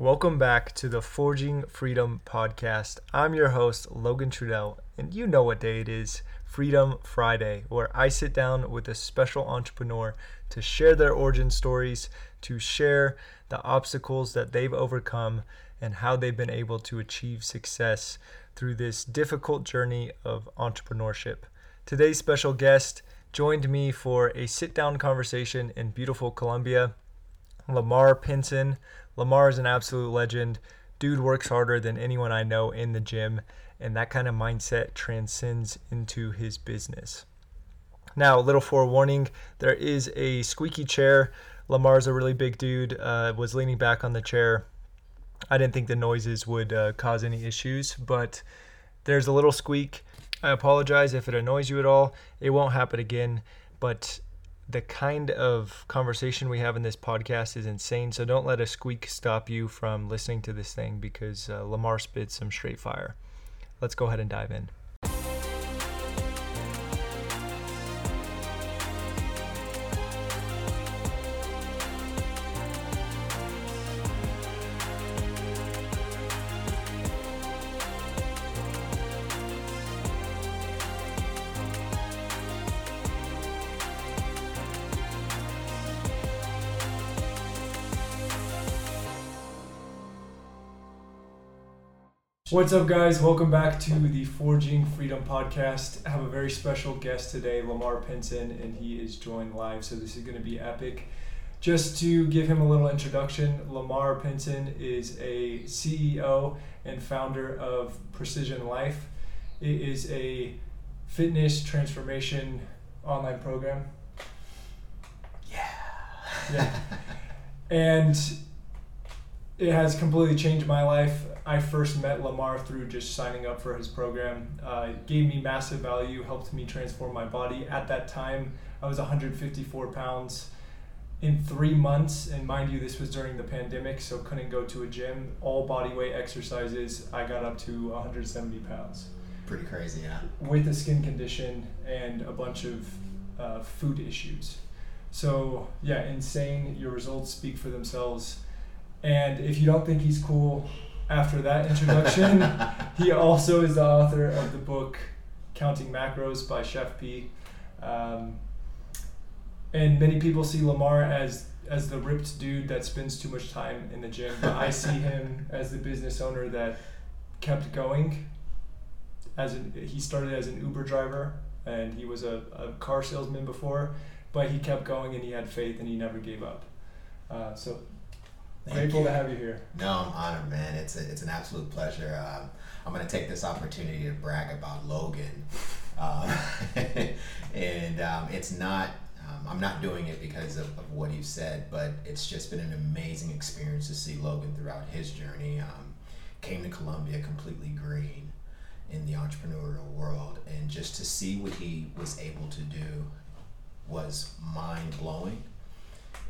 Welcome back to the Forging Freedom Podcast. I'm your host, Logan Trudell, and you know what day it is, Freedom Friday, where I sit down with a special entrepreneur to share their origin stories, to share the obstacles that they've overcome and how they've been able to achieve success through this difficult journey of entrepreneurship. Today's special guest joined me for a sit-down conversation in beautiful Colombia, Lamar Pinson. Lamar is an absolute legend. Dude works harder than anyone I know in the gym, and that kind of mindset transcends into his business. Now, a little forewarning, there is a squeaky chair. Lamar's a really big dude, was leaning back on the chair. I didn't think the noises would cause any issues, but there's a little squeak. I apologize if it annoys you at all. It won't happen again, but the kind of conversation we have in this podcast is insane, so don't let a squeak stop you from listening to this thing, because Lamar spits some straight fire. Let's go ahead and dive in. What's up, guys? Welcome back to the Forging Freedom Podcast. I have a very special guest today, Lamar Pinson, and he is joined live, so this is going to be epic. Just to give him a little introduction, Lamar Pinson is a CEO and founder of Precision Lyfe. It is a fitness transformation online program. Yeah. And it has completely changed my life. I first met Lamar through just signing up for his program. It gave me massive value, helped me transform my body. At that time, I was 154 pounds in 3 months. And mind you, this was during the pandemic, so couldn't go to a gym. All body weight exercises, I got up to 170 pounds. Pretty crazy, yeah. With a skin condition and a bunch of food issues. So yeah, insane. Your results speak for themselves. And if you don't think he's cool, after that introduction, he also is the author of the book Counting Macros by Chef P. And many people see Lamar as the ripped dude that spends too much time in the gym. But I see him as the business owner that kept going. He started as an Uber driver, and he was a car salesman before, but he kept going and he had faith and he never gave up. So grateful to have you here. No, I'm honored, man. It's an absolute pleasure. I'm going to take this opportunity to brag about Logan. I'm not doing it because of what you said, but it's just been an amazing experience to see Logan throughout his journey. Came to Colombia completely green in the entrepreneurial world, and just to see what he was able to do was mind-blowing.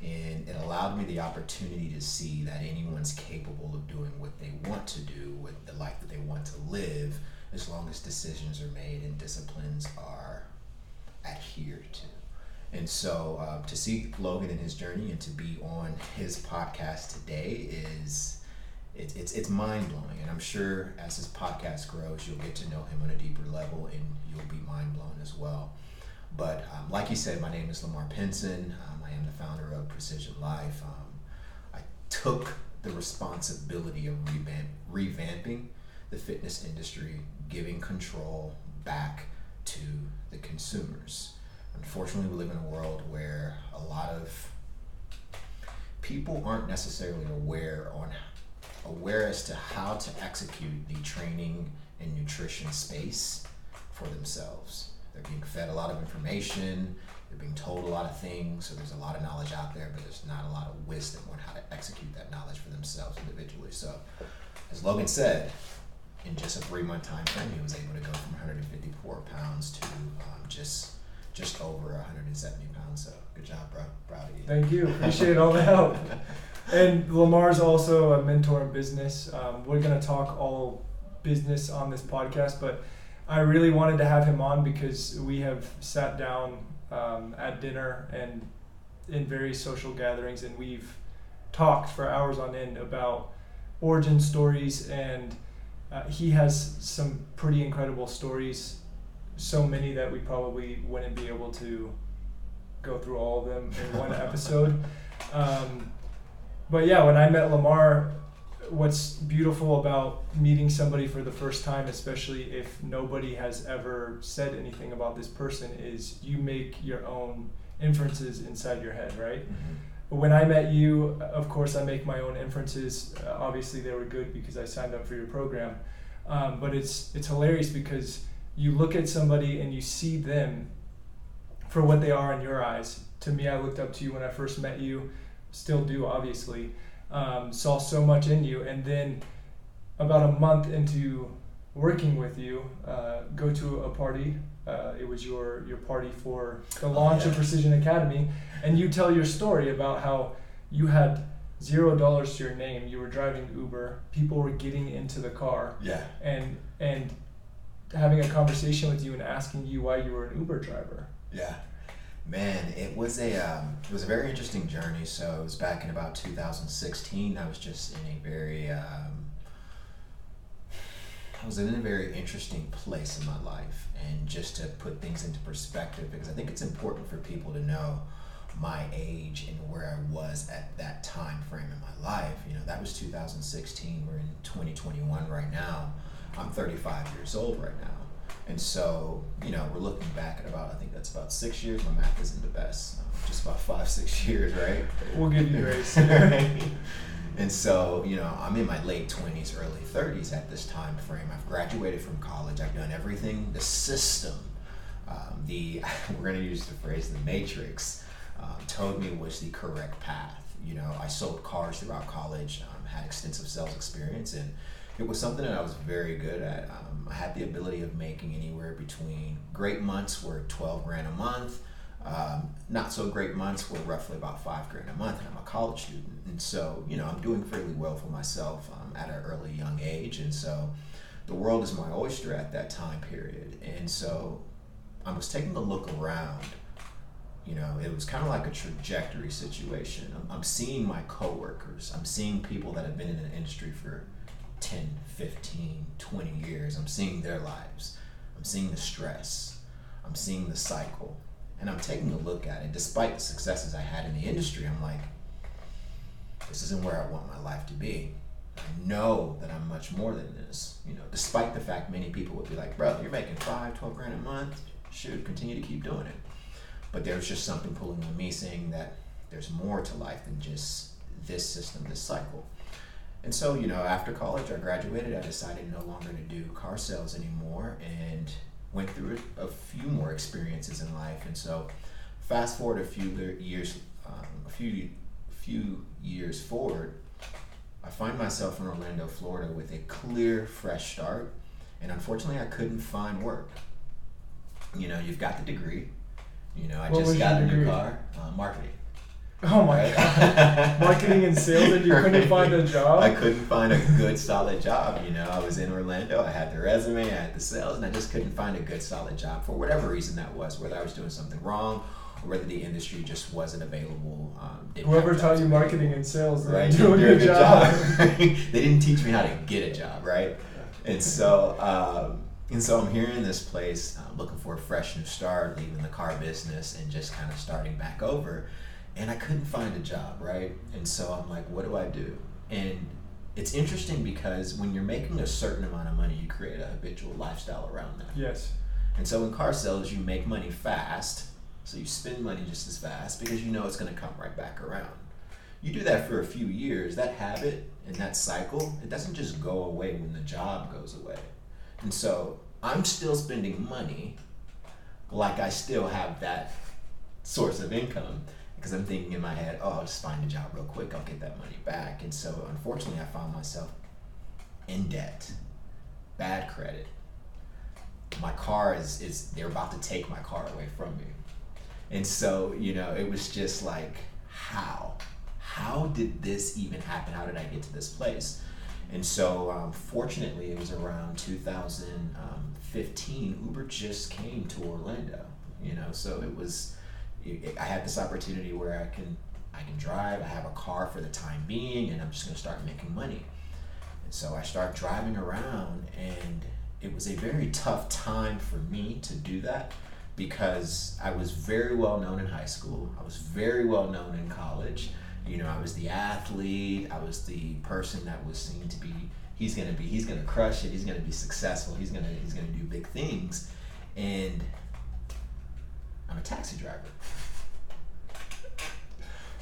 And it allowed me the opportunity to see that anyone's capable of doing what they want to do with the life that they want to live, as long as decisions are made and disciplines are adhered to. And so to see Logan in his journey and to be on his podcast today it's mind-blowing. And I'm sure as his podcast grows, you'll get to know him on a deeper level and you'll be mind-blown as well. But like you said, my name is Lamar Pinson. I am the founder of Precision Lyfe. I took the responsibility of revamping the fitness industry, giving control back to the consumers. Unfortunately, we live in a world where a lot of people aren't necessarily aware as to how to execute the training and nutrition space for themselves. They're being fed a lot of information, they're being told a lot of things, so there's a lot of knowledge out there, but there's not a lot of wisdom on how to execute that knowledge for themselves individually. So, as Logan said, in just a 3-month time frame, he was able to go from 154 pounds to just over 170 pounds, so good job, bro. Proud of you. Thank you. Appreciate all the help. And Lamar's also a mentor in business. We're going to talk all business on this podcast, but I really wanted to have him on because we have sat down at dinner and in various social gatherings, and we've talked for hours on end about origin stories, and he has some pretty incredible stories, so many that we probably wouldn't be able to go through all of them in one episode. But yeah, when I met Lamar, what's beautiful about meeting somebody for the first time, especially if nobody has ever said anything about this person, is you make your own inferences inside your head, right? Mm-hmm. When I met you, of course, I make my own inferences. Obviously, they were good because I signed up for your program. But it's hilarious because you look at somebody and you see them for what they are in your eyes. To me, I looked up to you when I first met you, still do, obviously. Saw so much in you, and then about a month into working with you, go to a party. It was your party for the launch of Precision Academy, and you tell your story about how you had $0 to your name. You were driving Uber. People were getting into the car, and having a conversation with you and asking you why you were an Uber driver. Yeah, man, it was a very interesting journey. So it was back in about 2016. I was just in a very interesting place in my life, and just to put things into perspective, because I think it's important for people to know my age and where I was at that time frame in my life. You know, that was 2016. We're in 2021 right now. I'm 35 years old right now. And so, you know, we're looking back at about, I think that's about 6 years. My math isn't the best. Just about 5-6 years, right? We'll give you a raise. Right? And so, you know, I'm in my late 20s, early 30s at this time frame. I've graduated from college. I've done everything. The system, we're going to use the phrase the matrix, told me was the correct path. You know, I sold cars throughout college, had extensive sales experience, and it was something that I was very good at. I had the ability of making anywhere between great months were 12 grand a month, not so great months were roughly about 5 grand a month, and I'm a college student. And so, you know, I'm doing fairly well for myself at an early young age. And so the world is my oyster at that time period. And so I was taking a look around. You know, it was kind of like a trajectory situation. I'm seeing my coworkers. I'm seeing people that have been in an industry for 10, 15, 20 years. I'm seeing their lives. I'm seeing the stress. I'm seeing the cycle. And I'm taking a look at it. Despite the successes I had in the industry, I'm like, this isn't where I want my life to be. I know that I'm much more than this. You know, despite the fact many people would be like, bro, you're making 12 grand a month. Shoot, continue to keep doing it. But there's just something pulling on me saying that there's more to life than just this system, this cycle. And so, you know, after college, I graduated. I decided no longer to do car sales anymore and went through a few more experiences in life. And so, fast forward a few years forward, I find myself in Orlando, Florida, with a clear, fresh start. And unfortunately, I couldn't find work. You know, you've got the degree. You know, I just got a new car, marketing. Oh my God. Marketing and sales, and you couldn't find a job? I couldn't find a good solid job. You know, I was in Orlando, I had the resume, I had the sales, and I just couldn't find a good solid job for whatever reason that was, whether I was doing something wrong or whether the industry just wasn't available. Whoever taught you marketing and sales, they didn't do a good job. They didn't teach me how to get a job, right? And so I'm here in this place, looking for a fresh new start, leaving the car business and just kind of starting back over. And I couldn't find a job, right? And so I'm like, what do I do? And it's interesting because when you're making a certain amount of money, you create a habitual lifestyle around that. Yes. And so in car sales, you make money fast. So you spend money just as fast because you know it's going to come right back around. You do that for a few years. That habit and that cycle, it doesn't just go away when the job goes away. And so I'm still spending money like I still have that source of income. Because I'm thinking in my head, oh, I'll just find a job real quick. I'll get that money back. And so, unfortunately, I found myself in debt, bad credit. My car they're about to take my car away from me. And so, you know, it was just like, how? How did this even happen? How did I get to this place? And so, fortunately, it was around 2015, Uber just came to Orlando, you know, so it was... I had this opportunity where I can drive, I have a car for the time being, and I'm just going to start making money. So I start driving around, and it was a very tough time for me to do that because I was very well known in high school. I was very well known in college. You know, I was the athlete. I was the person that was seen to be, he's gonna crush it. He's gonna be successful. He's gonna do big things. And I'm a taxi driver.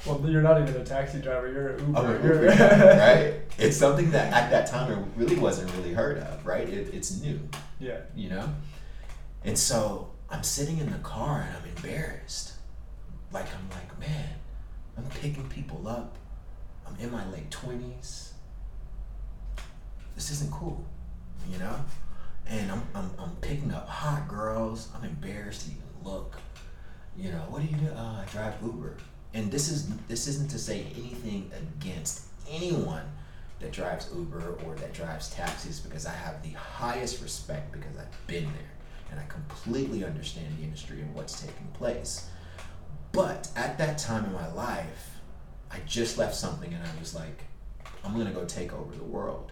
Well, you're not even a taxi driver. You're an Uber. I'm an Uber driver, right? It's something that at that time it really wasn't really heard of, right? It's new. Yeah. You know? And so I'm sitting in the car and I'm embarrassed. Like, I'm like, man, I'm picking people up. I'm in my late 20s. This isn't cool, you know? And I'm picking up hot girls. I'm embarrassed to even look. You know, what do you do? I drive Uber. And this isn't to say anything against anyone that drives Uber or that drives taxis, because I have the highest respect because I've been there and I completely understand the industry and what's taking place. But at that time in my life, I just left something and I was like, I'm gonna go take over the world.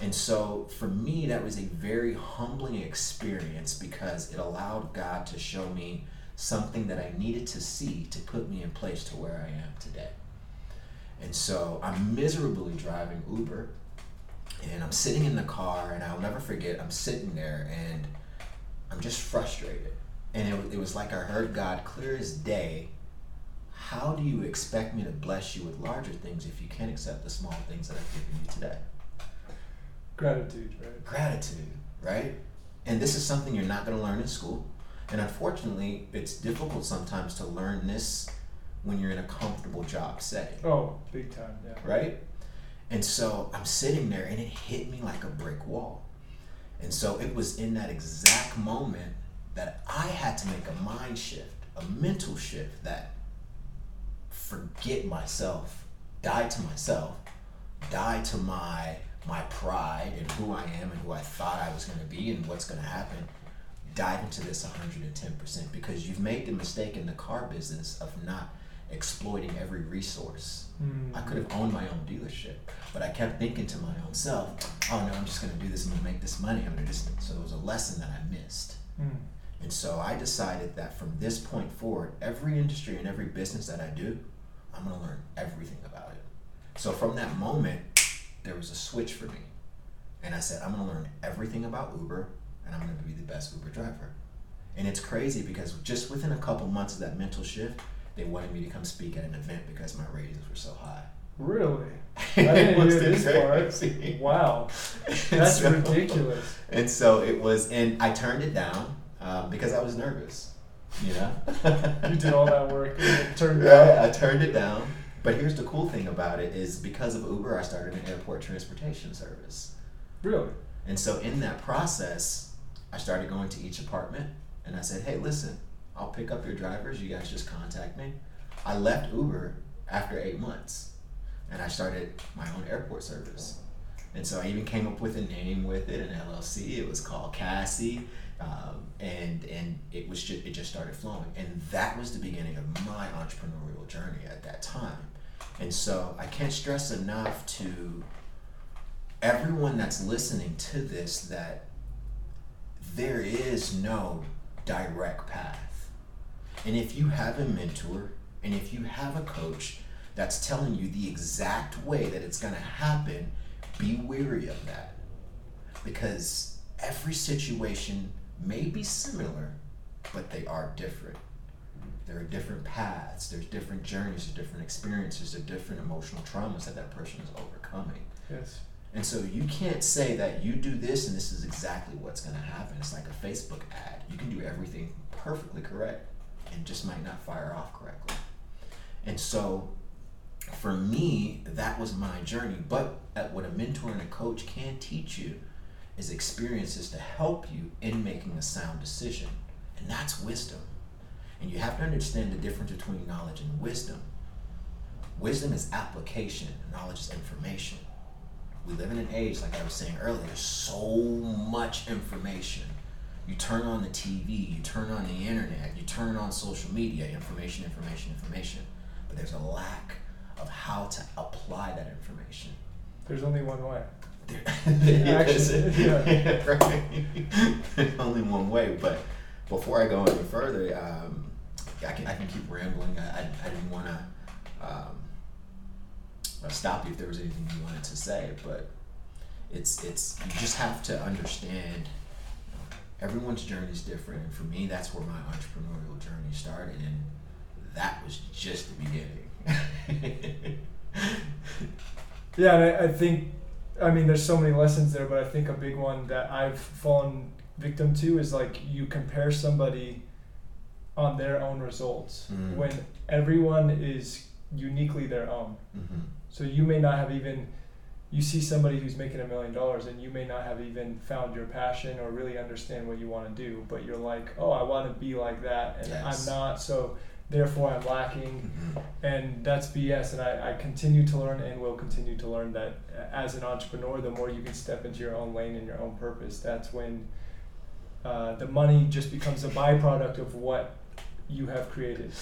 And so for me, that was a very humbling experience because it allowed God to show me something that I needed to see to put me in place to where I am today. And so I'm miserably driving Uber and I'm sitting in the car, and I'll never forget, I'm sitting there and I'm just frustrated. And it was like I heard God clear as day. How do you expect me to bless you with larger things if you can't accept the small things that I've given you today? Gratitude, right? Gratitude, right? And this is something you're not going to learn in school. And unfortunately, it's difficult sometimes to learn this when you're in a comfortable job setting. Oh, big time, yeah. Right? And so I'm sitting there and it hit me like a brick wall. And so it was in that exact moment that I had to make a mind shift, a mental shift, that forget myself, die to my pride and who I am and who I thought I was going to be and what's going to happen. Dive into this 110% because you've made the mistake in the car business of not exploiting every resource. Mm-hmm. I could have owned my own dealership, but I kept thinking to my own self, oh no, I'm just going to do this, I'm going to make this money, I'm going to just. So it was a lesson that I missed. Mm. And so I decided that from this point forward, every industry and every business that I do, I'm going to learn everything about it. So from that moment, there was a switch for me. And I said, I'm going to learn everything about Uber, and I'm going to be the best Uber driver. And it's crazy because just within a couple months of that mental shift, they wanted me to come speak at an event because my ratings were so high. Really? I didn't hear this part. Wow. That's ridiculous. And so it was, and I turned it down because I was nervous, you know? You did all that work and it turned down. I turned it down. But here's the cool thing about it is because of Uber, I started an airport transportation service. Really? And so in that process, I started going to each apartment and I said, hey, listen, I'll pick up your drivers. You guys just contact me. I left Uber after 8 months and I started my own airport service. And so I even came up with a name with it, an LLC. It was called Cassie. And it was just, it just started flowing. And that was the beginning of my entrepreneurial journey at that time. And so I can't stress enough to everyone that's listening to this that there is no direct path. And if you have a mentor and if you have a coach that's telling you the exact way that it's going to happen, be wary of that. Because every situation may be similar, but they are different. There are different paths, there's different journeys, there's different experiences, there's different emotional traumas that that person is overcoming. Yes. And so you can't say that you do this and this is exactly what's going to happen. It's like a Facebook ad. You can do everything perfectly correct and just might not fire off correctly. And so for me, that was my journey. But what a mentor and a coach can teach you is experiences to help you in making a sound decision. And that's wisdom. And you have to understand the difference between knowledge and wisdom. Wisdom is application. Knowledge is information. We live in an age, like I was saying earlier, so much information. You turn on the TV, you turn on the internet, you turn on social media, information, information, information. But there's a lack of how to apply that information. There's only one way. Right. Only one way. But before I go any further, I can keep rambling. I didn't want to stop you if there was anything you wanted to say, but it's you just have to understand, everyone's journey is different, and for me, that's where my entrepreneurial journey started, and that was just the beginning. Yeah, and I think, I mean, there's so many lessons there, but I think a big one that I've fallen victim to is like you compare somebody on their own results when everyone is uniquely their own. Mm-hmm. So you may not have even, you see somebody who's making $1 million and you may not have even found your passion or really understand what you want to do, but you're like, oh, I want to be like that, and yes. I'm not, so therefore I'm lacking, and that's BS. And I continue to learn and will continue to learn that as an entrepreneur, the more you can step into your own lane and your own purpose, that's when the money just becomes a byproduct of what you have created.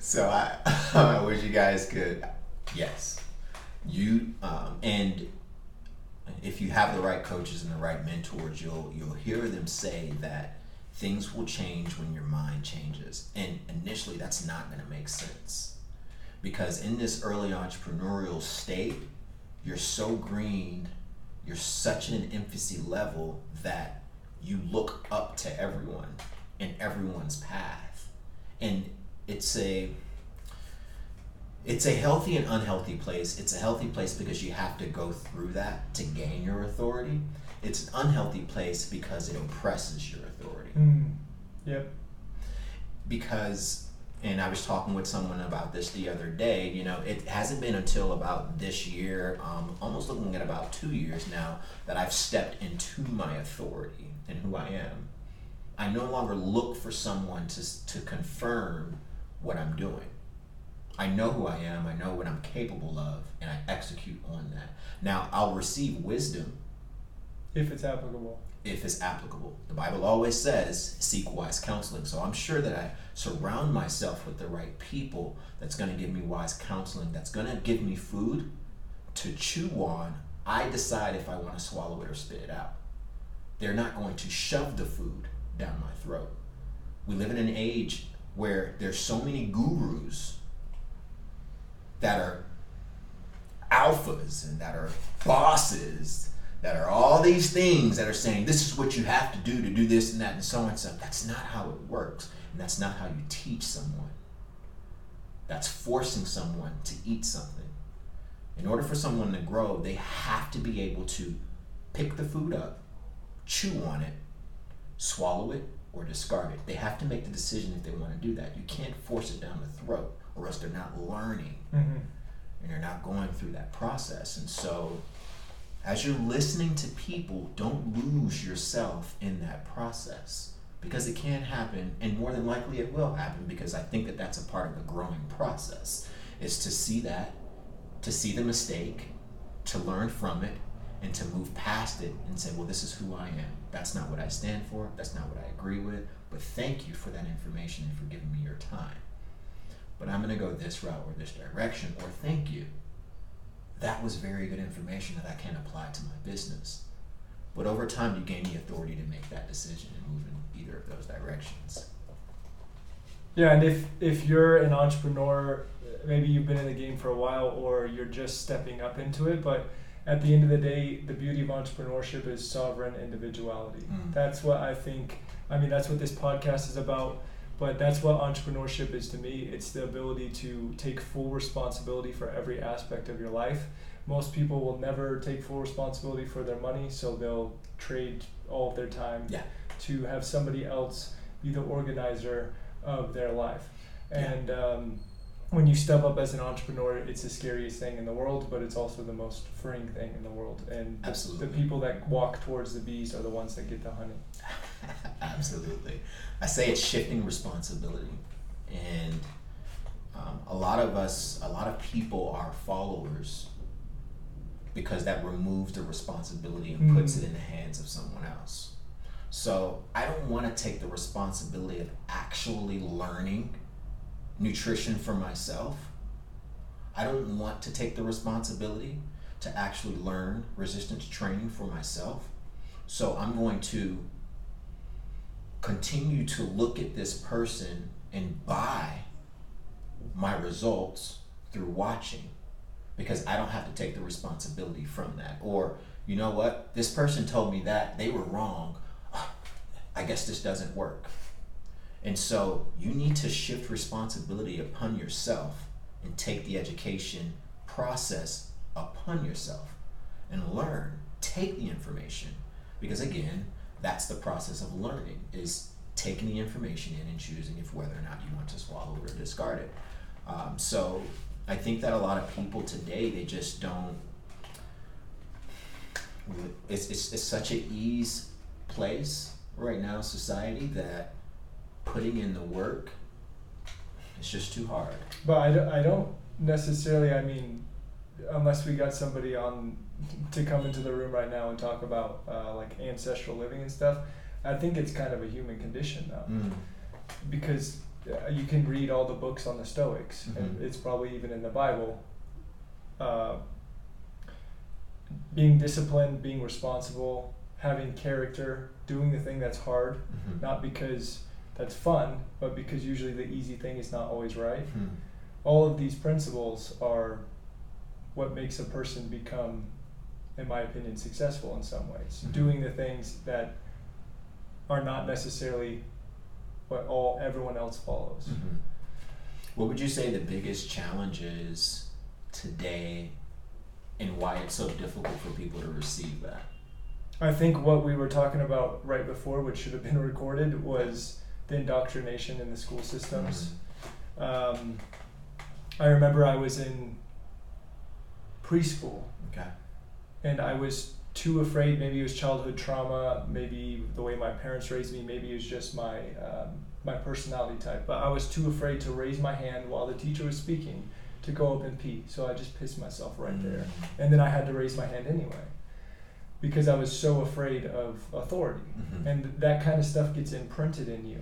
So I wish you guys could, yes, you and if you have the right coaches and the right mentors, you'll hear them say that things will change when your mind changes, and initially that's not going to make sense, because in this early entrepreneurial state, you're so green, you're such an infancy level that you look up to everyone and everyone's path, and it's a healthy and unhealthy place. It's a healthy place because you have to go through that to gain your authority. It's an unhealthy place because it oppresses your authority. Yep. Because, and I was talking with someone about this the other day, it hasn't been until about this year, almost looking at about 2 years now, that I've stepped into my authority and who I am. I no longer look for someone to confirm what I'm doing. I know who I am, I know what I'm capable of, and I execute on that. Now, I'll receive wisdom. If it's applicable. If it's applicable. The Bible always says, seek wise counseling. So I'm sure that I surround myself with the right people that's going to give me wise counseling, that's going to give me food to chew on. I decide if I want to swallow it or spit it out. They're not going to shove the food down my throat. We live in an age where there's so many gurus that are alphas and that are bosses, that are all these things that are saying this is what you have to do this and that and so on and so. That's not how it works, and that's not how you teach someone. That's forcing someone to eat something. In order for someone to grow, they have to be able to pick the food up, chew on it, swallow it, or discard it. They have to make the decision if they want to do that. You can't force it down the throat, or else they're not learning, and they're not going through that process. And so as you're listening to people, don't lose yourself in that process, because it can happen, and more than likely it will happen, because I think that that's a part of the growing process, is to see that, to see the mistake, to learn from it, and to move past it and say, well, this is who I am. That's not what I stand for. That's not what I agree with. But thank you for that information and for giving me your time. But I'm going to go this route or this direction, or thank you. That was very good information that I can apply to my business. But over time, you gain the authority to make that decision and move in either of those directions. Yeah, and if you're an entrepreneur, maybe you've been in the game for a while, or you're just stepping up into it, but at the end of the day, the beauty of entrepreneurship is sovereign individuality. That's what I think, that's what this podcast is about, but that's what entrepreneurship is to me. It's the ability to take full responsibility for every aspect of your life. Most people will never take full responsibility for their money, so they'll trade all of their time to have somebody else be the organizer of their life. And when you step up as an entrepreneur, it's the scariest thing in the world, but it's also the most freeing thing in the world. And the people that walk towards the bees are the ones that get the honey. Absolutely. I say it's shifting responsibility. And a lot of people are followers because that removes the responsibility and puts it in the hands of someone else. So I don't want to take the responsibility of actually learning nutrition for myself. I don't want to take the responsibility to actually learn resistance training for myself. So I'm going to continue to look at this person and buy my results through watching, because I don't have to take the responsibility from that. Or, you know what, this person told me that, they were wrong, I guess this doesn't work. And so you need to shift responsibility upon yourself and take the education process upon yourself and learn, take the information, because again, that's the process of learning, is taking the information in and choosing if whether or not you want to swallow it or discard it. So I think that a lot of people today, they just don't, it's such an ease place right now in society that putting in the work, it's just too hard. But I don't necessarily, I mean, unless we got somebody on to come into the room right now and talk about like ancestral living and stuff, I think it's kind of a human condition though. Mm. Because you can read all the books on the Stoics, mm-hmm. and it's probably even in the Bible. Being disciplined, being responsible, having character, doing the thing that's hard, mm-hmm. not because that's fun, but because usually the easy thing is not always right. Mm-hmm. All of these principles are what makes a person become, in my opinion, successful in some ways. Mm-hmm. Doing the things that are not necessarily what everyone else follows. Mm-hmm. What would you say the biggest challenge is today, and why it's so difficult for people to receive that? I think what we were talking about right before, which should have been recorded, was the indoctrination in the school systems. Mm-hmm. I remember I was in preschool. Okay. And I was too afraid, maybe it was childhood trauma, maybe the way my parents raised me, maybe it was just my my personality type, but I was too afraid to raise my hand while the teacher was speaking to go up and pee, so I just pissed myself right mm-hmm. there, and then I had to raise my hand anyway because I was so afraid of authority, mm-hmm. and that kind of stuff gets imprinted in you.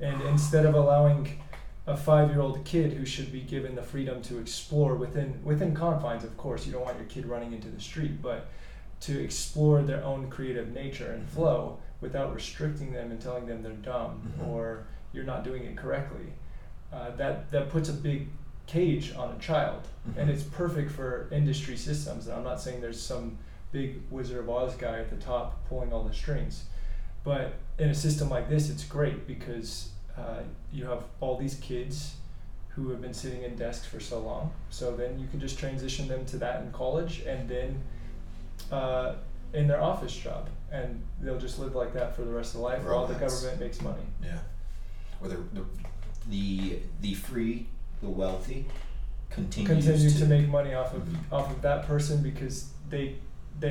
And instead of allowing a 5-year-old kid who should be given the freedom to explore within confines, of course, you don't want your kid running into the street, but to explore their own creative nature and mm-hmm. flow without restricting them and telling them they're dumb mm-hmm. or you're not doing it correctly, that puts a big cage on a child, mm-hmm. and it's perfect for industry systems. And I'm not saying there's some big Wizard of Oz guy at the top pulling all the strings, but in a system like this, it's great because you have all these kids who have been sitting in desks for so long, so then you can just transition them to that in college, and then in their office job, and they'll just live like that for the rest of their life while the government makes money. Yeah. Or the free, the wealthy continue to make money off of that person because they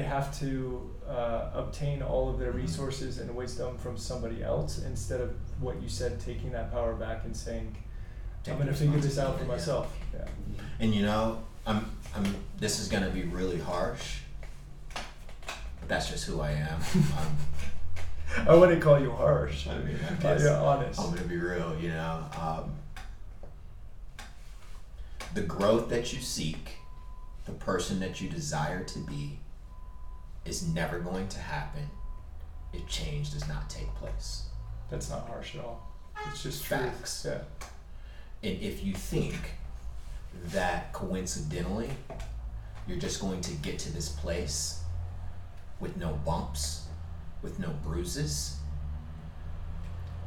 have to obtain all of their resources and wisdom from somebody else, instead of what you said, taking that power back and saying, I'm going to figure this out for myself. Yeah. And you know, I'm this is going to be really harsh, but that's just who I am. I wouldn't call you harsh. I mean, I guess you're honest. I'm going to be real, you know. The growth that you seek, the person that you desire to be, is never going to happen if change does not take place. That's not harsh at all. It's just facts. Truth. Yeah. And if you think that coincidentally you're just going to get to this place with no bumps, with no bruises,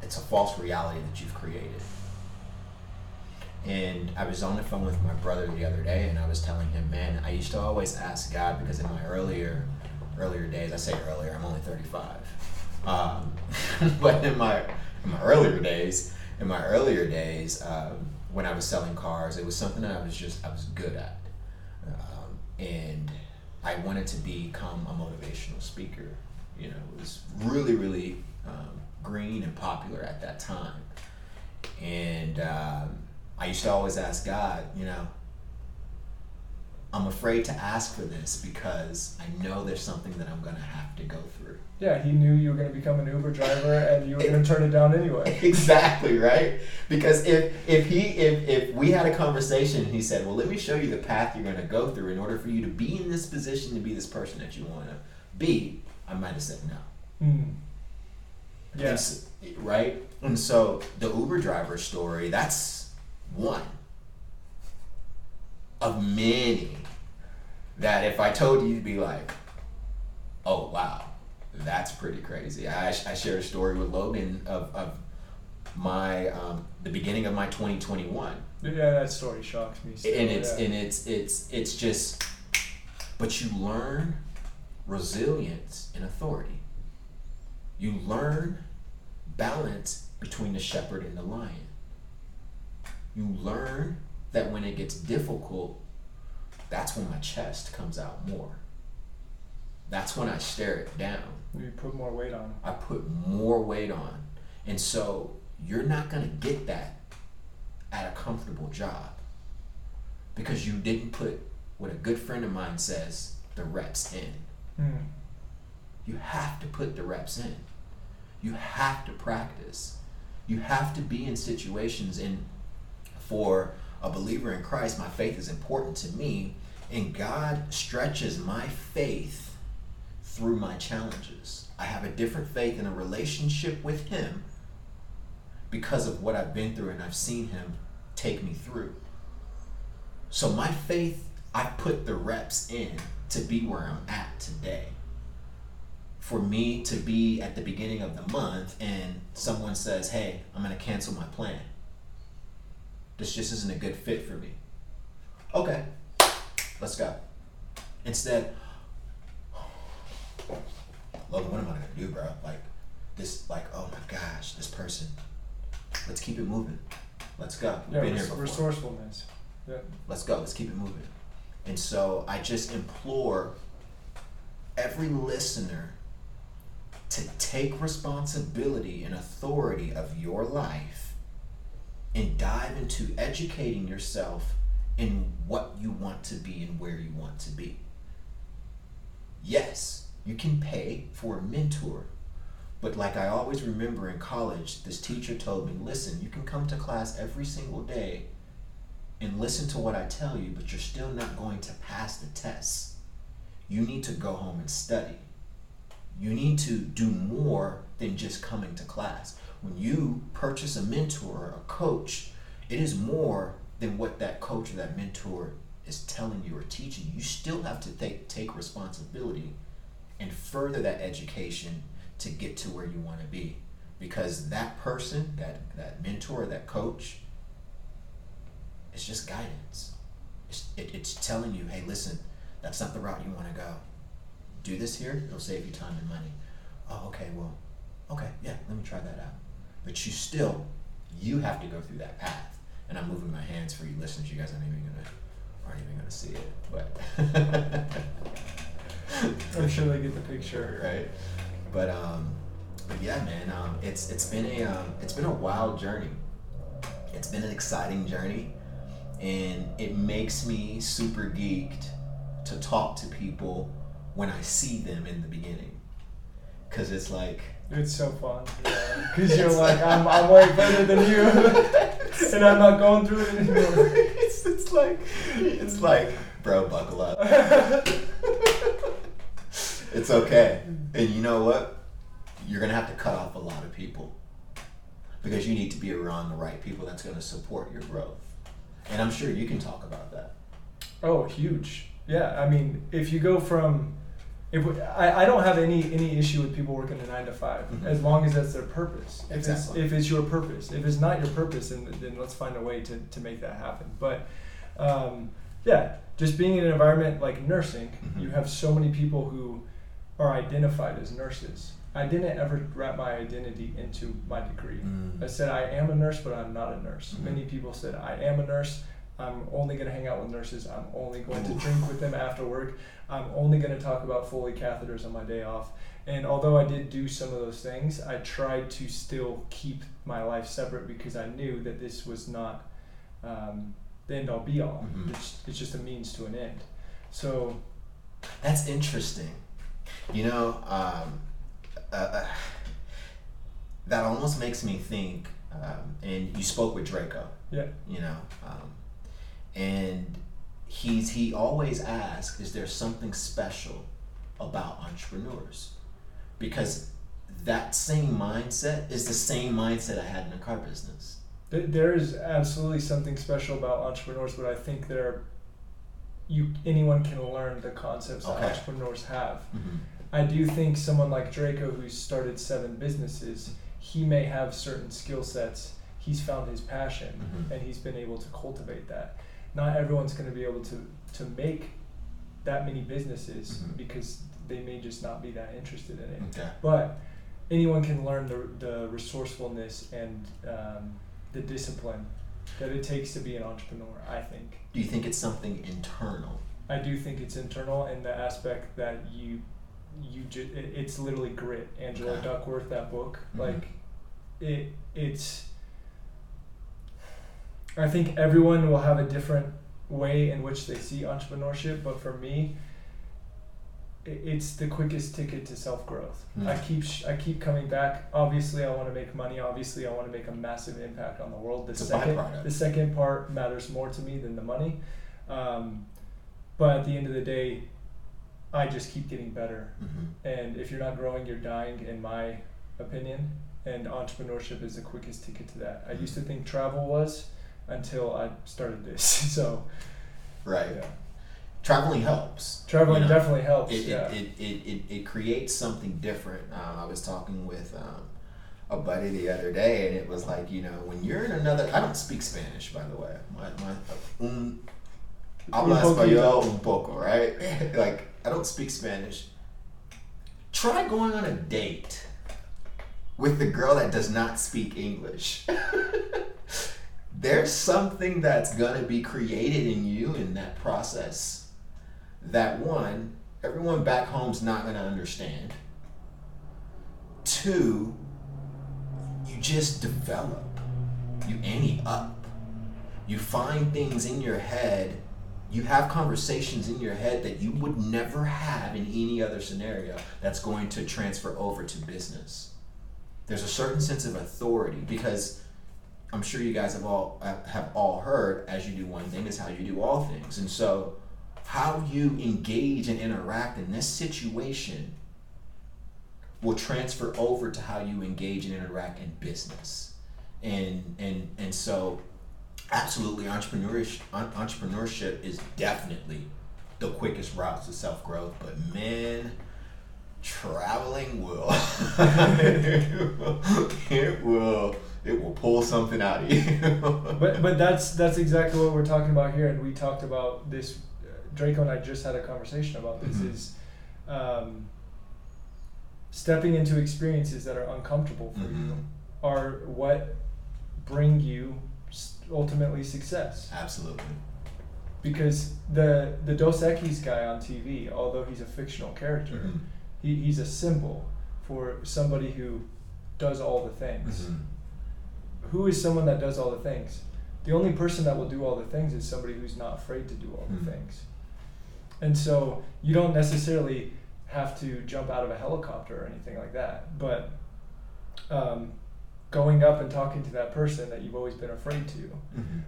it's a false reality that you've created. And I was on the phone with my brother the other day, and I was telling him, man, I used to always ask God, because in my earlier days, I say earlier, I'm only 35. But in my earlier days, when I was selling cars, it was something that I was good at. And I wanted to become a motivational speaker. You know, it was really, really green and popular at that time. And I used to always ask God, you know, I'm afraid to ask for this because I know there's something that I'm going to have to go through. Yeah, he knew you were going to become an Uber driver and you were going to turn it down anyway. Exactly, right? Because if we had a conversation and he said, well, let me show you the path you're going to go through in order for you to be in this position, to be this person that you want to be, I might have said no. Yes. Yeah. Right? And so the Uber driver story, that's one of many that if I told you, you'd be like, oh, wow, that's pretty crazy. I shared a story with Logan of my the beginning of my 2021. Yeah, that story shocks me. Still, and it's just, but you learn resilience and authority. You learn balance between the shepherd and the lion. You learn that when it gets difficult, that's when my chest comes out more. That's when I stare it down. You put more weight on. I put more weight on. And so you're not going to get that at a comfortable job because you didn't put what a good friend of mine says, the reps in. You have to put the reps in. You have to practice. You have to be in situations. And for a believer in Christ, my faith is important to me, and God stretches my faith through my challenges. I have a different faith in a relationship with Him because of what I've been through and I've seen Him take me through. So my faith, I put the reps in to be where I'm at today. For me to be at the beginning of the month and someone says, hey, I'm going to cancel my plan. This just isn't a good fit for me. Okay, let's go. Instead, Logan, what am I gonna do, bro? Like, oh my gosh, this person. Let's keep it moving. Let's go. We've been here before. Resourcefulness. Yeah. Let's go. Let's keep it moving. And so I just implore every listener to take responsibility and authority of your life and dive into educating yourself in what you want to be and where you want to be. Yes, you can pay for a mentor, but like I always remember in college, this teacher told me, listen, you can come to class every single day and listen to what I tell you, but you're still not going to pass the tests. You need to go home and study. You need to do more than just coming to class. When you purchase a mentor or a coach, it is more than what that coach or that mentor is telling you or teaching. You still have to take responsibility and further that education to get to where you want to be. Because that person, that mentor, that coach, it's just guidance. It's telling you, hey, listen, that's not the route you want to go. Do this here, it'll save you time and money. Oh, okay, well, okay, yeah, let me try that out. But you have to go through that path. And I'm moving my hands for you listeners. You guys aren't even gonna see it, but I'm sure they get the picture, right? But yeah, man, it's been a wild journey. It's been an exciting journey, and it makes me super geeked to talk to people when I see them in the beginning, because it's like. It's so fun, because yeah. You're like, I'm way better than you, and I'm not going through it anymore. It's like, bro, buckle up. It's okay, and you know what? You're gonna have to cut off a lot of people because you need to be around the right people that's gonna support your growth, and I'm sure you can talk about that. Oh, huge! Yeah, I mean, if you go from I don't have any issue with people working a 9-to-5, mm-hmm. as long as that's their purpose. Exactly. If it's your purpose. If it's not your purpose, then let's find a way to make that happen. But yeah, just being in an environment like nursing, mm-hmm. you have so many people who are identified as nurses. I didn't ever wrap my identity into my degree. Mm-hmm. I said I am a nurse, but I'm not a nurse. Mm-hmm. Many people said I am a nurse. I'm only going to hang out with nurses. I'm only going to drink with them after work. I'm only going to talk about Foley catheters on my day off. And although I did do some of those things, I tried to still keep my life separate because I knew that this was not the end all be all. Mm-hmm. It's just a means to an end. So that's interesting. You know, that almost makes me think, and you spoke with Draco. Yeah. You know, and he always asks, is there something special about entrepreneurs? Because that same mindset is the same mindset I had in the car business. There is absolutely something special about entrepreneurs, but I think anyone can learn the concepts that entrepreneurs have. Mm-hmm. I do think someone like Draco, who's started 7 businesses, he may have certain skill sets. He's found his passion, mm-hmm. and he's been able to cultivate that. Not everyone's going to be able to make that many businesses, mm-hmm. because they may just not be that interested in it. Okay. But anyone can learn the resourcefulness and the discipline that it takes to be an entrepreneur, I think. Do you think it's something internal? I do think it's internal in the aspect that it's literally grit. Angela Duckworth, that book, mm-hmm. I think everyone will have a different way in which they see entrepreneurship, but for me, it's the quickest ticket to self-growth. Mm-hmm. I keep coming back. Obviously, I want to make money. Obviously, I want to make a massive impact on the world. The second part matters more to me than the money. But at the end of the day, I just keep getting better. Mm-hmm. And if you're not growing, you're dying, in my opinion. And entrepreneurship is the quickest ticket to that. I used to think travel was, until I started this. So, right. Yeah. Traveling helps. Traveling definitely helps. It creates something different. I was talking with a buddy the other day, and it was like, you know, when you're in another... I don't speak Spanish, by the way. Habla español un poco, right? Like, I don't speak Spanish. Try going on a date with the girl that does not speak English. There's something that's going to be created in you in that process that, one, everyone back home's not going to understand. 2, you just develop. You ante up. You find things in your head. You have conversations in your head that you would never have in any other scenario that's going to transfer over to business. There's a certain sense of authority, because I'm sure you guys have all heard, as you do one thing is how you do all things. And so how you engage and interact in this situation will transfer over to how you engage and interact in business. And so absolutely, entrepreneurship is definitely the quickest route to self-growth, but man, traveling will it will pull something out of you. but that's exactly what we're talking about here, and we talked about this. Draco and I just had a conversation about this. Mm-hmm. Is stepping into experiences that are uncomfortable for mm-hmm. you are what bring you ultimately success. Absolutely. Because the Dos Equis guy on TV, although he's a fictional character, mm-hmm. he's a symbol for somebody who does all the things. Mm-hmm. Who is someone that does all the things? The only person that will do all the things is somebody who's not afraid to do all the mm-hmm. things. And so you don't necessarily have to jump out of a helicopter or anything like that, but going up and talking to that person that you've always been afraid to, mm-hmm.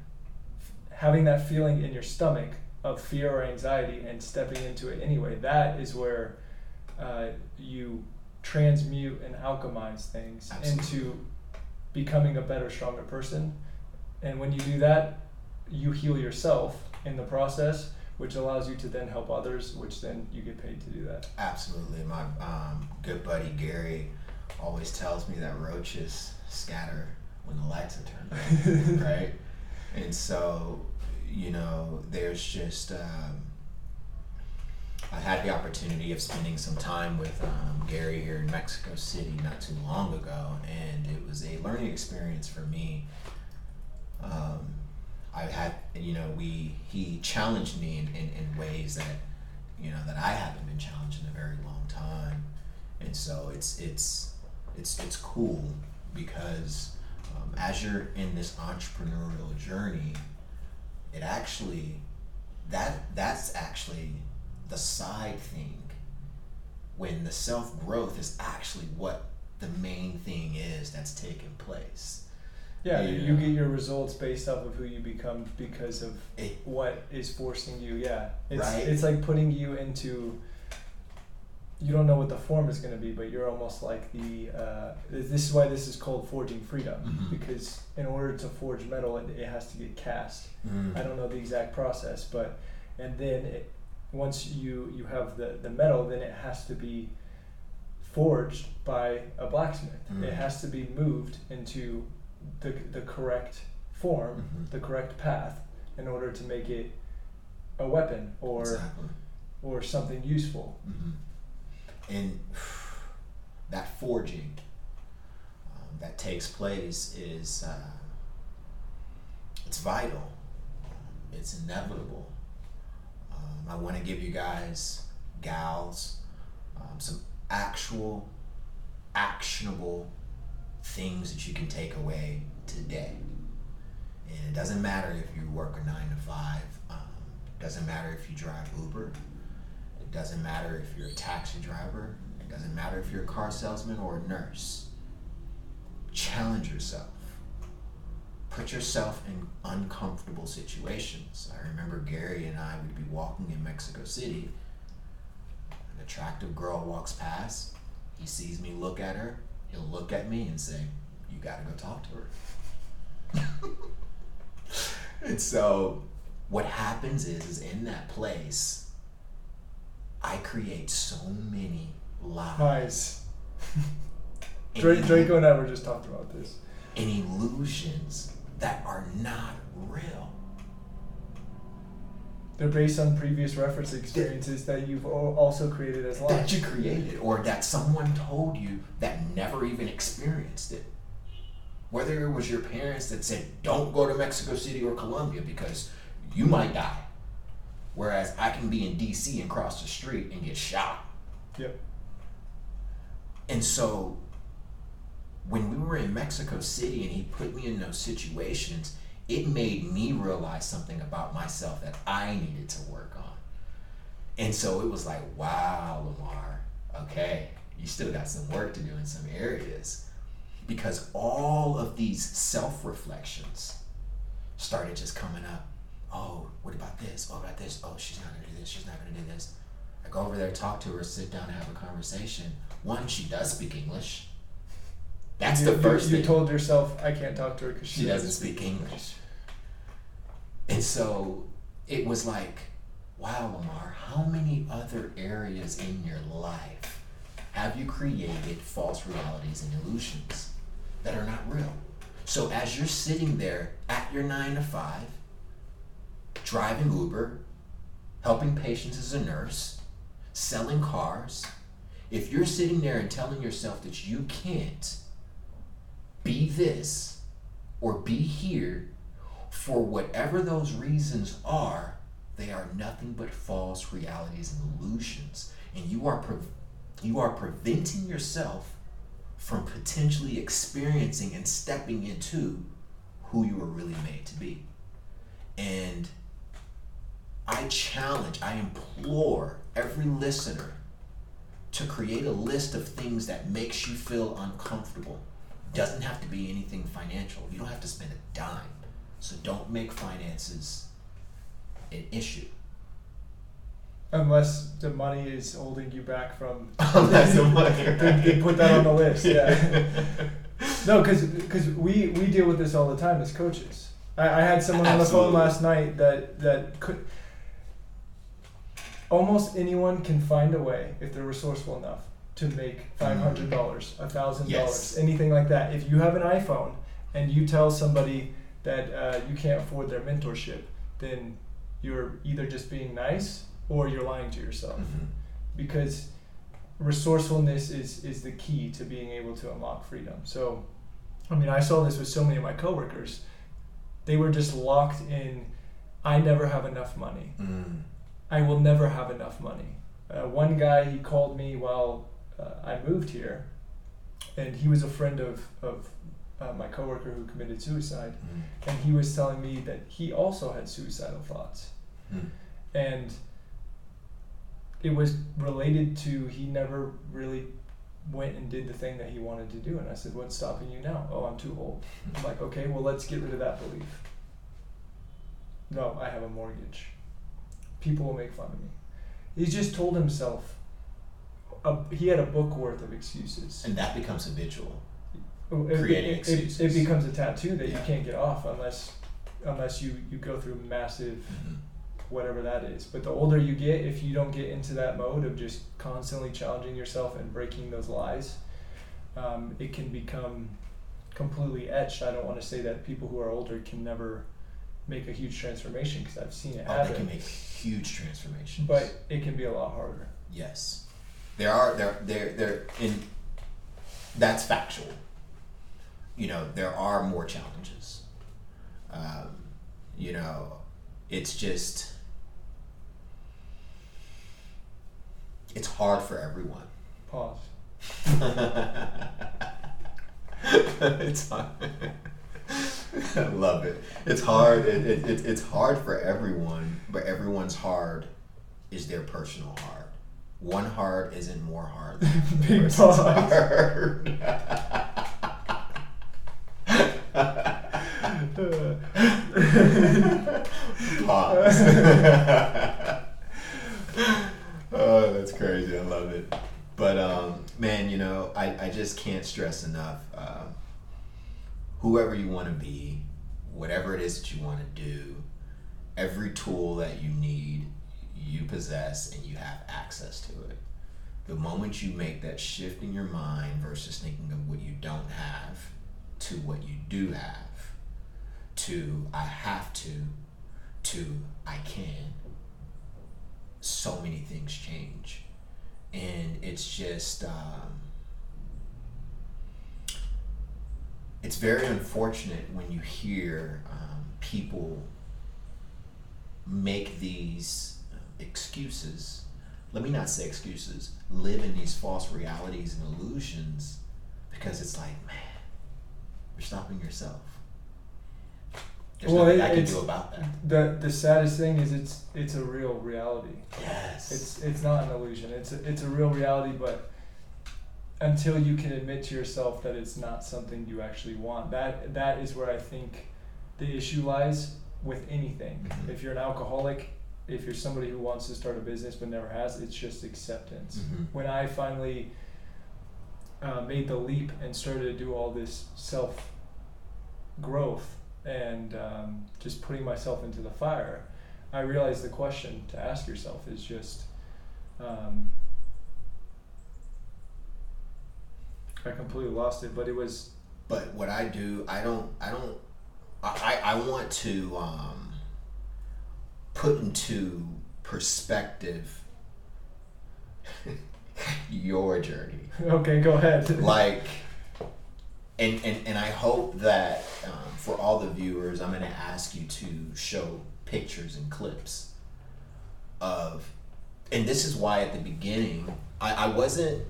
having that feeling in your stomach of fear or anxiety and stepping into it anyway, that is where you transmute and alchemize things. Absolutely. Into becoming a better, stronger person. And when you do that, you heal yourself in the process, which allows you to then help others, which then you get paid to do that. Absolutely. My good buddy Gary always tells me that roaches scatter when the lights are turned on, right? And so, you know, there's just I had the opportunity of spending some time with Gary here in Mexico City not too long ago, and it was a learning experience for me. He challenged me in ways that, you know, that I haven't been challenged in a very long time, and so it's cool because as you're in this entrepreneurial journey, that's actually the side thing when the self-growth is actually what the main thing is that's taking place. Yeah, you get your results based off of who you become because of what is forcing you. Yeah, it's like putting you into, you don't know what the form is going to be, but you're almost like this is why this is called Forging Freedom, mm-hmm. because in order to forge metal, it has to get cast. Mm-hmm. I don't know the exact process, but, and then once you have the metal, then it has to be forged by a blacksmith. Mm-hmm. It has to be moved into the correct form, mm-hmm. the correct path, in order to make it a weapon or something useful. Mm-hmm. And that forging that takes place is it's vital. It's inevitable. I want to give you guys, gals, some actual actionable things that you can take away today. And it doesn't matter if you work a 9-to-5, it doesn't matter if you drive Uber, it doesn't matter if you're a taxi driver, it doesn't matter if you're a car salesman or a nurse. Challenge yourself. Put yourself in uncomfortable situations. I remember Gary and I would be walking in Mexico City. An attractive girl walks past, he sees me look at her, he'll look at me and say, "You gotta go talk to her." And so what happens is in that place, I create so many lies. Draco and I were just talking about this. And illusions that are not real. They're based on previous reference experiences that you've also created as lies. That you created, or that someone told you that never even experienced it. Whether it was your parents that said, "Don't go to Mexico City or Colombia because you might die," whereas I can be in DC and cross the street and get shot. Yep. And so when we were in Mexico City and he put me in those situations, it made me realize something about myself that I needed to work on. And so it was like, wow, Lamar, okay, you still got some work to do in some areas. Because all of these self-reflections started just coming up. Oh, what about this? Oh, about this? Oh, she's not gonna do this, she's not gonna do this. I go over there, talk to her, sit down and have a conversation. One, she does speak English. That's the first thing. You told yourself, I can't talk to her because she doesn't speak English. And so it was like, wow, Lamar, how many other areas in your life have you created false realities and illusions that are not real? So as you're sitting there at your 9-to-5, driving Uber, helping patients as a nurse, selling cars, if you're sitting there and telling yourself that you can't be this or be here, for whatever those reasons are, they are nothing but false realities and illusions, and you are preventing yourself from potentially experiencing and stepping into who you were really made to be. And I implore every listener to create a list of things that makes you feel uncomfortable. Doesn't have to be anything financial. You don't have to spend a dime. So don't make finances an issue. Unless the money is holding you back from... Unless the money... They put that on the list, yeah. No, because we deal with this all the time as coaches. I had someone on the phone last night that could... Almost anyone can find a way, if they're resourceful enough, to make $500, $1,000, anything like that. If you have an iPhone and you tell somebody that you can't afford their mentorship, then you're either just being nice or you're lying to yourself. Mm-hmm. Because resourcefulness is the key to being able to unlock freedom. So, I mean, I saw this with so many of my coworkers. They were just locked in, I never have enough money. Mm. I will never have enough money. One guy, he called me while... I moved here, and he was a friend of my coworker who committed suicide, mm-hmm. and he was telling me that he also had suicidal thoughts, mm-hmm. and it was related to he never really went and did the thing that he wanted to do. And I said, what's stopping you now? Oh, I'm too old. I'm like, okay, well, let's get rid of that belief. No, I have a mortgage. People will make fun of me. He just told himself, he had a book worth of excuses. And that becomes habitual. Creating excuses. It becomes a tattoo that you can't get off unless you go through massive whatever that is. But the older you get, if you don't get into that mode of just constantly challenging yourself and breaking those lies, it can become completely etched. I don't want to say that people who are older can never make a huge transformation, because I've seen it happen. They can make huge transformations. But it can be a lot harder. Yes. That's factual. You know, there are more challenges. You know, it's just, it's hard for everyone. Pause. It's hard. I love it. It's hard. It's hard for everyone, but everyone's hard is their personal hard. One hard isn't more hard than the big person's hard. Pause. Oh, that's crazy. I love it. But man, you know, I just can't stress enough. Whoever you want to be, whatever it is that you want to do, every tool that you need, you possess, and you have access to it. The moment you make that shift in your mind versus thinking of what you don't have to what you do have, to I have to I can, so many things change. And it's just, it's very unfortunate when you hear people make these excuses. Let me not say excuses. Live in these false realities and illusions, because it's like, man, you're stopping yourself. There's nothing I can do about that. The saddest thing is it's a real reality. Yes. It's not an illusion. It's a real reality, but until you can admit to yourself that it's not something you actually want, that is where I think the issue lies with anything. Mm-hmm. If you're an alcoholic, if you're somebody who wants to start a business but never has, it's just acceptance. Mm-hmm. When I finally made the leap and started to do all this self growth and just putting myself into the fire, I realized the question to ask yourself is just, I completely lost it, but it was. But what I do, I want to put into perspective your journey. Okay, go ahead. Like, and I hope that for all the viewers, I'm going to ask you to show pictures and clips of, and this is why at the beginning I wasn't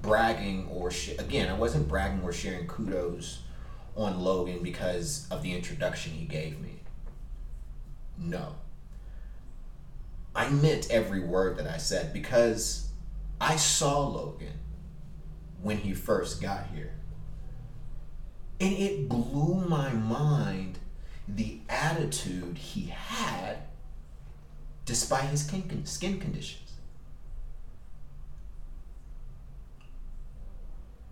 bragging or sharing kudos on Logan because of the introduction he gave me. No, I meant every word that I said, because I saw Logan when he first got here, and it blew my mind the attitude he had despite his skin conditions.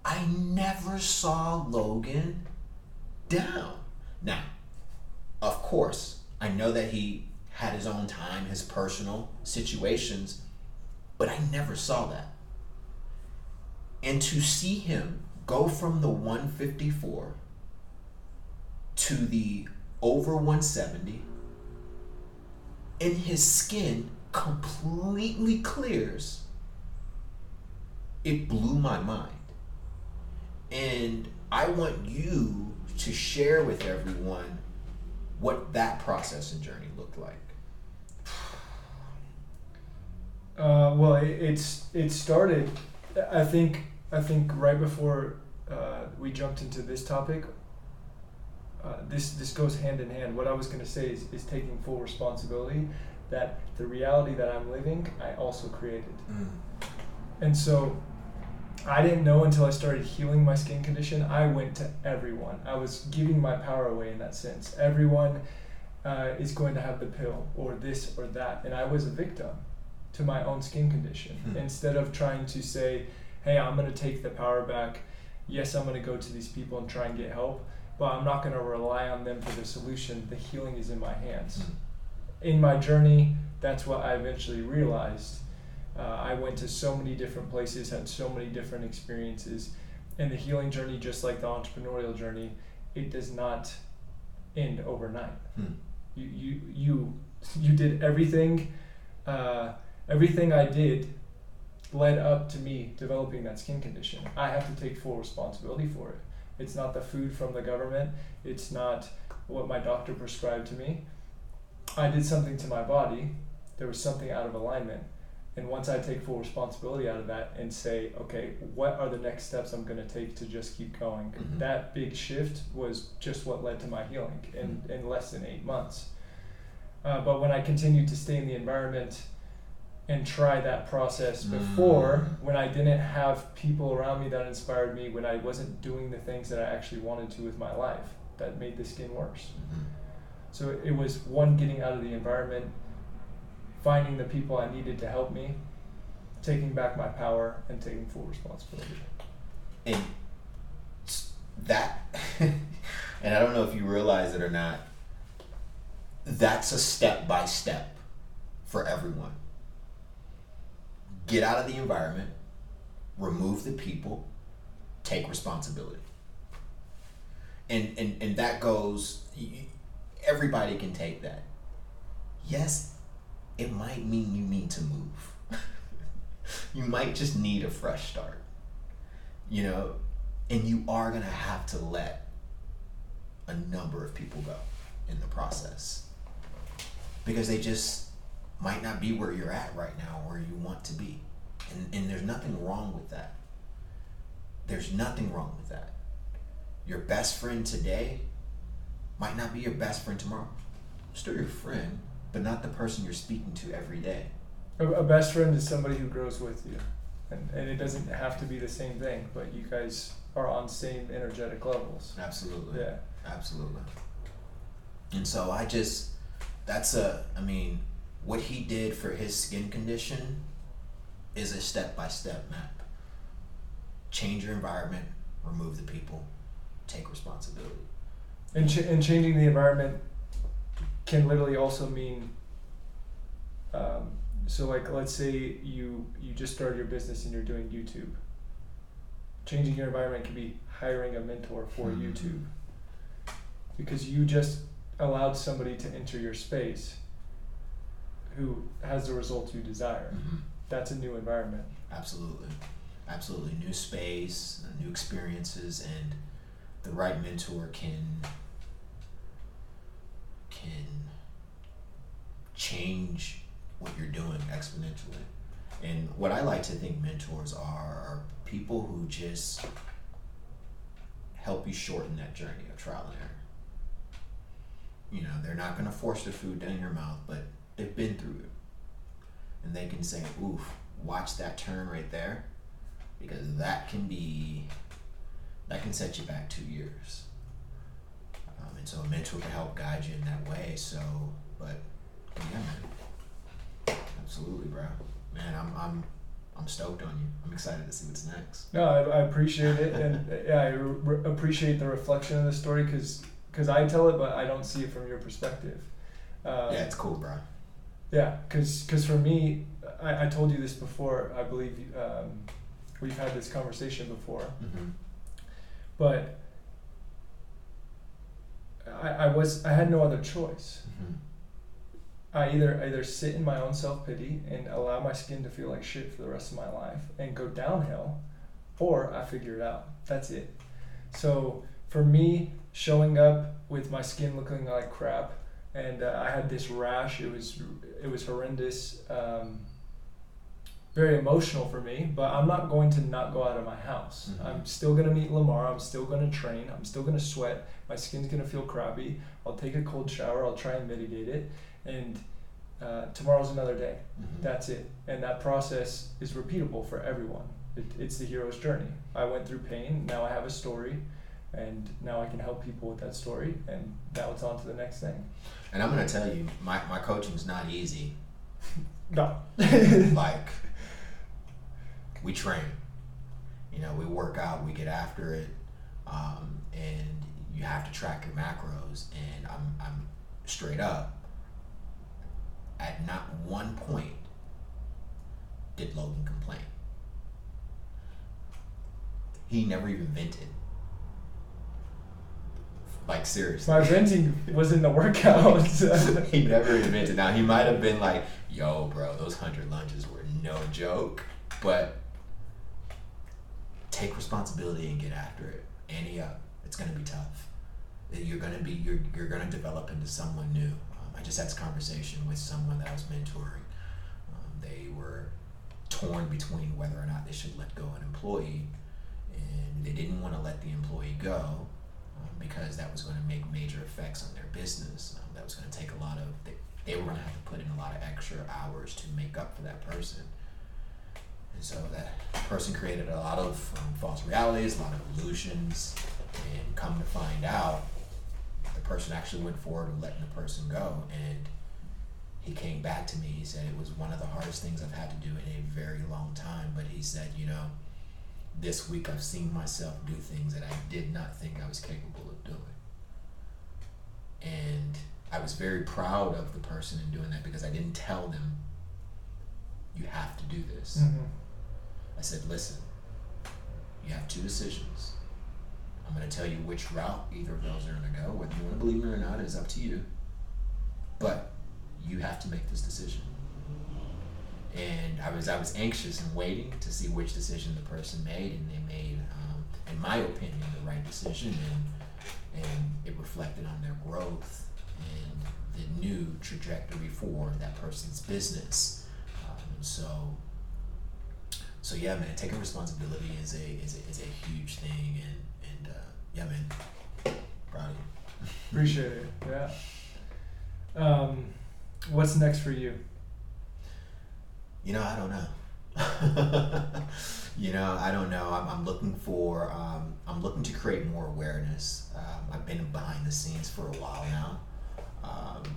I never saw Logan down. Now, of course, I know that he had his own time, his personal situations, but I never saw that. And to see him go from the 154 to the over 170, and his skin completely clears, it blew my mind. And I want you to share with everyone what that process and journey looked like. Well, it started, I think right before we jumped into this topic. This goes hand in hand. What I was going to say is taking full responsibility, that the reality that I'm living, I also created. And so I didn't know until I started healing my skin condition. I went to everyone. I was giving my power away in that sense. Everyone is going to have the pill or this or that. And I was a victim to my own skin condition. Instead of trying to say, hey, I'm going to take the power back. Yes, I'm going to go to these people and try and get help, but I'm not going to rely on them for the solution. The healing is in my hands. In my journey, that's what I eventually realized. I went to so many different places, had so many different experiences, and the healing journey, just like the entrepreneurial journey, it does not end overnight. You did everything. Everything I did led up to me developing that skin condition. I have to take full responsibility for it. It's not the food from the government. It's not what my doctor prescribed to me. I did something to my body. There was something out of alignment. And once I take full responsibility out of that and say, okay, what are the next steps I'm going to take to just keep going? That big shift was just what led to my healing in less than 8 months. But when I continued to stay in the environment and try that process before, when I didn't have people around me that inspired me, when I wasn't doing the things that I actually wanted to with my life, that made the skin worse. So it was one, getting out of the environment, finding the people I needed to help me, taking back my power, and taking full responsibility. And that, and I don't know if you realize it or not, that's a step-by-step for everyone. Get out of the environment, remove the people, take responsibility. And that goes, everybody can take that. Yes, it might mean you need to move. You might just need a fresh start, you know, and you are going to have to let a number of people go in the process because they just might not be where you're at right now, where you want to be. And there's nothing wrong with that. There's nothing wrong with that. Your best friend today might not be your best friend tomorrow. Still your friend, but not the person you're speaking to every day. A best friend is somebody who grows with you. And it doesn't have to be the same thing, but you guys are on same energetic levels. Absolutely. Yeah. Absolutely. And so what he did for his skin condition is a step-by-step map. Change your environment, remove the people, take responsibility. And changing the environment can literally also mean, let's say you just started your business and you're doing YouTube. Changing your environment can be hiring a mentor for YouTube, because you just allowed somebody to enter your space who has the results you desire. That's a new environment. Absolutely. Absolutely. New space, new experiences, and the right mentor can change what you're doing exponentially. And what I like to think mentors are people who just help you shorten that journey of trial and error. You know, they're not going to force the food down your mouth, but they've been through it. And they can say, oof, watch that turn right there, because that can set you back 2 years. And so a mentor can help guide you in that way. So, but yeah, man. Absolutely, bro. Man, I'm stoked on you. I'm excited to see what's next. No, I appreciate it. And yeah, I appreciate the reflection of the story because I tell it, but I don't see it from your perspective. Yeah, it's cool, bro. Yeah, because for me, I told you this before. I believe we've had this conversation before. But I had no other choice. I either sit in my own self-pity and allow my skin to feel like shit for the rest of my life and go downhill, or I figure it out. That's it. So for me, showing up with my skin looking like crap, and I had this rash. It was horrendous, very emotional for me, but I'm not going to not go out of my house. I'm still going to meet Lamar. I'm still going to train. I'm still going to sweat. My skin's going to feel crappy. I'll take a cold shower. I'll try and mitigate it. And tomorrow's another day. Mm-hmm. That's it. And that process is repeatable for everyone. It's the hero's journey. I went through pain. Now I have a story, and now I can help people with that story. And now it's on to the next thing. And I'm going to tell you, my coaching's not easy. No. Like, we train. You know, we work out. We get after it. And you have to track your macros. And I'm straight up. At not one point did Logan complain. He never even vented. Like, seriously. My venting was in the workouts. He never even vented. Now, he might have been like, yo, bro, those 100 lunges were no joke. But take responsibility and get after it. Ante up. It's going to be tough. You're going to develop into someone new. I just had this conversation with someone that I was mentoring. They were torn between whether or not they should let go an employee, and they didn't want to let the employee go because that was going to make major effects on their business. That was going to take a lot of, they were going to have to put in a lot of extra hours to make up for that person. And so that person created a lot of false realities, a lot of illusions, and come to find out, the person actually went forward and letting the person go, and he came back to me. He said it was one of the hardest things I've had to do in a very long time, but he said, you know, this week I've seen myself do things that I did not think I was capable of doing. And I was very proud of the person in doing that because I didn't tell them, you have to do this. Mm-hmm. I said, listen, you have two decisions. I'm going to tell you which route either of those are going to go. Whether you want to believe me or not is up to you. But you have to make this decision. And I was anxious and waiting to see which decision the person made, and they made, in my opinion, the right decision, and it reflected on their growth and the new trajectory for that person's business. So yeah, man, taking responsibility is a huge thing, and yeah, man, proud of you. Appreciate it. Yeah. What's next for you? You know, I don't know. I'm looking for, I'm looking to create more awareness. I've been behind the scenes for a while now.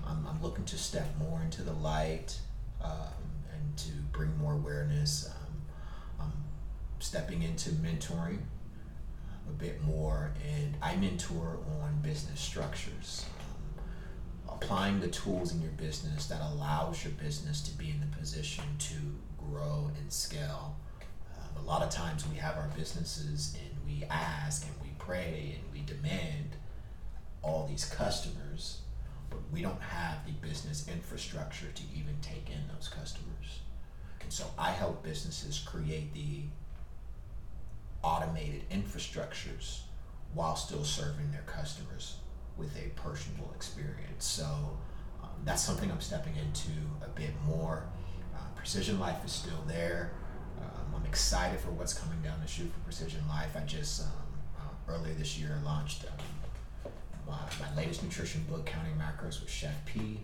I'm looking to step more into the light, and to bring more awareness. I'm stepping into mentoring a bit more, and I mentor on business structures. Applying the tools in your business that allows your business to be in the position to grow and scale. A lot of times we have our businesses and we ask and we pray and we demand all these customers, but we don't have the business infrastructure to even take in those customers. And so I help businesses create the automated infrastructures while still serving their customers with a personable experience. So that's something I'm stepping into a bit more. Precision Lyfe is still there. I'm excited for what's coming down the chute for Precision Lyfe. I just, earlier this year, launched my latest nutrition book, Counting Macros with Chef P.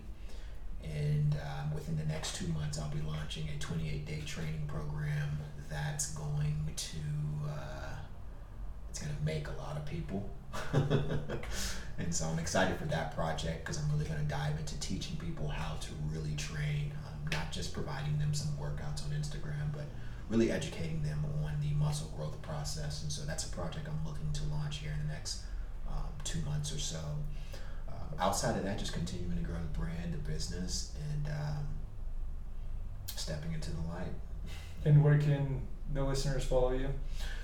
And within the next 2 months, I'll be launching a 28-day training program that's going to, it's going to make a lot of people. And so I'm excited for that project because I'm really going to dive into teaching people how to really train, not just providing them some workouts on Instagram, but really educating them on the muscle growth process. And so that's a project I'm looking to launch here in the next 2 months or so. Outside of that, just continuing to grow the brand, the business, and stepping into the light. And where can the listeners follow you?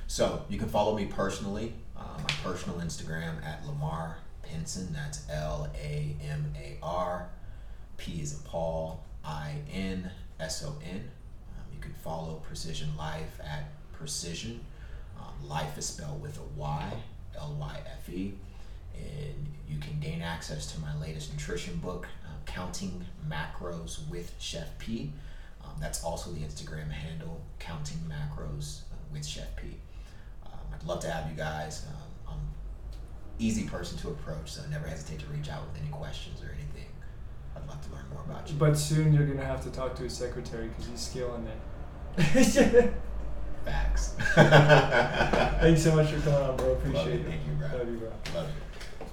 So you can follow me personally. My personal Instagram at Lamar Pinson. That's L-A-M-A-R. P is in Paul. I-N-S-O-N. You can follow Precision Lyfe at Precision. Lyfe is spelled with a Y, L-Y-F-E. And you can gain access to my latest nutrition book, Counting Macros with Chef P. That's also the Instagram handle, Counting Macros with Chef P. I'd love to have you guys. I'm an easy person to approach, so never hesitate to reach out with any questions or anything. I'd love to learn more about you. But soon you're going to have to talk to his secretary because he's scaling it. Facts. Thanks so much for coming on, bro. Appreciate it. Thank you, bro. Love you, bro. Love you.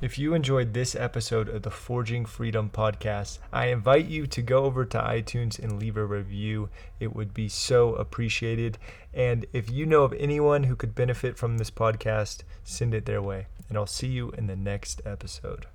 If you enjoyed this episode of the Forging Freedom Podcast, I invite you to go over to iTunes and leave a review. It would be so appreciated. And if you know of anyone who could benefit from this podcast, send it their way. And I'll see you in the next episode.